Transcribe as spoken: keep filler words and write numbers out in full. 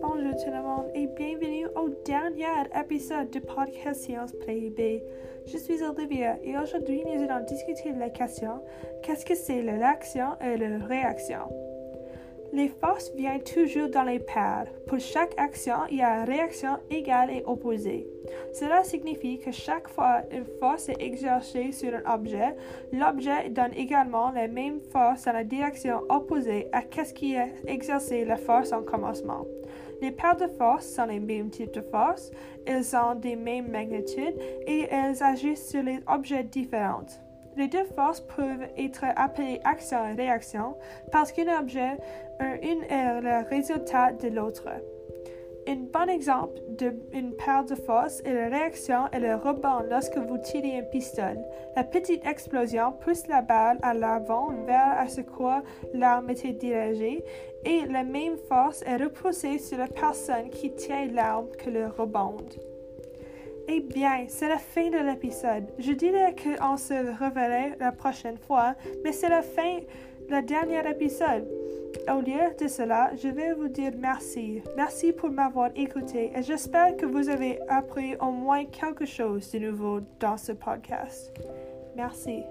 Bonjour tout le monde et bienvenue au dernier épisode du podcast Science Play-B. Je suis Olivia et aujourd'hui nous allons discuter de la question « Qu'est-ce que c'est l'action et la réaction ?» Les forces viennent toujours dans les paires. Pour chaque action, il y a une réaction égale et opposée. Cela signifie que chaque fois une force est exercée sur un objet, l'objet donne également la même force dans la direction opposée à ce qui a exercé la force en commencement. Les paires de forces sont les mêmes types de forces, elles ont des mêmes magnitudes et elles agissent sur les objets différents. Les deux forces peuvent être appelées action et réaction parce qu'un objet, une est le résultat de l'autre. Un bon exemple d'une paire de forces est la réaction et le rebond lorsque vous tirez un pistolet. La petite explosion pousse la balle à l'avant vers ce quoi l'arme était dirigée et la même force est repoussée sur la personne qui tient l'arme que le rebond. Eh bien, c'est la fin de l'épisode. Je dirais qu'on se reverrait la prochaine fois, mais c'est la fin de la dernière épisode. Au lieu de cela, je vais vous dire merci. Merci pour m'avoir écouté et j'espère que vous avez appris au moins quelque chose de nouveau dans ce podcast. Merci.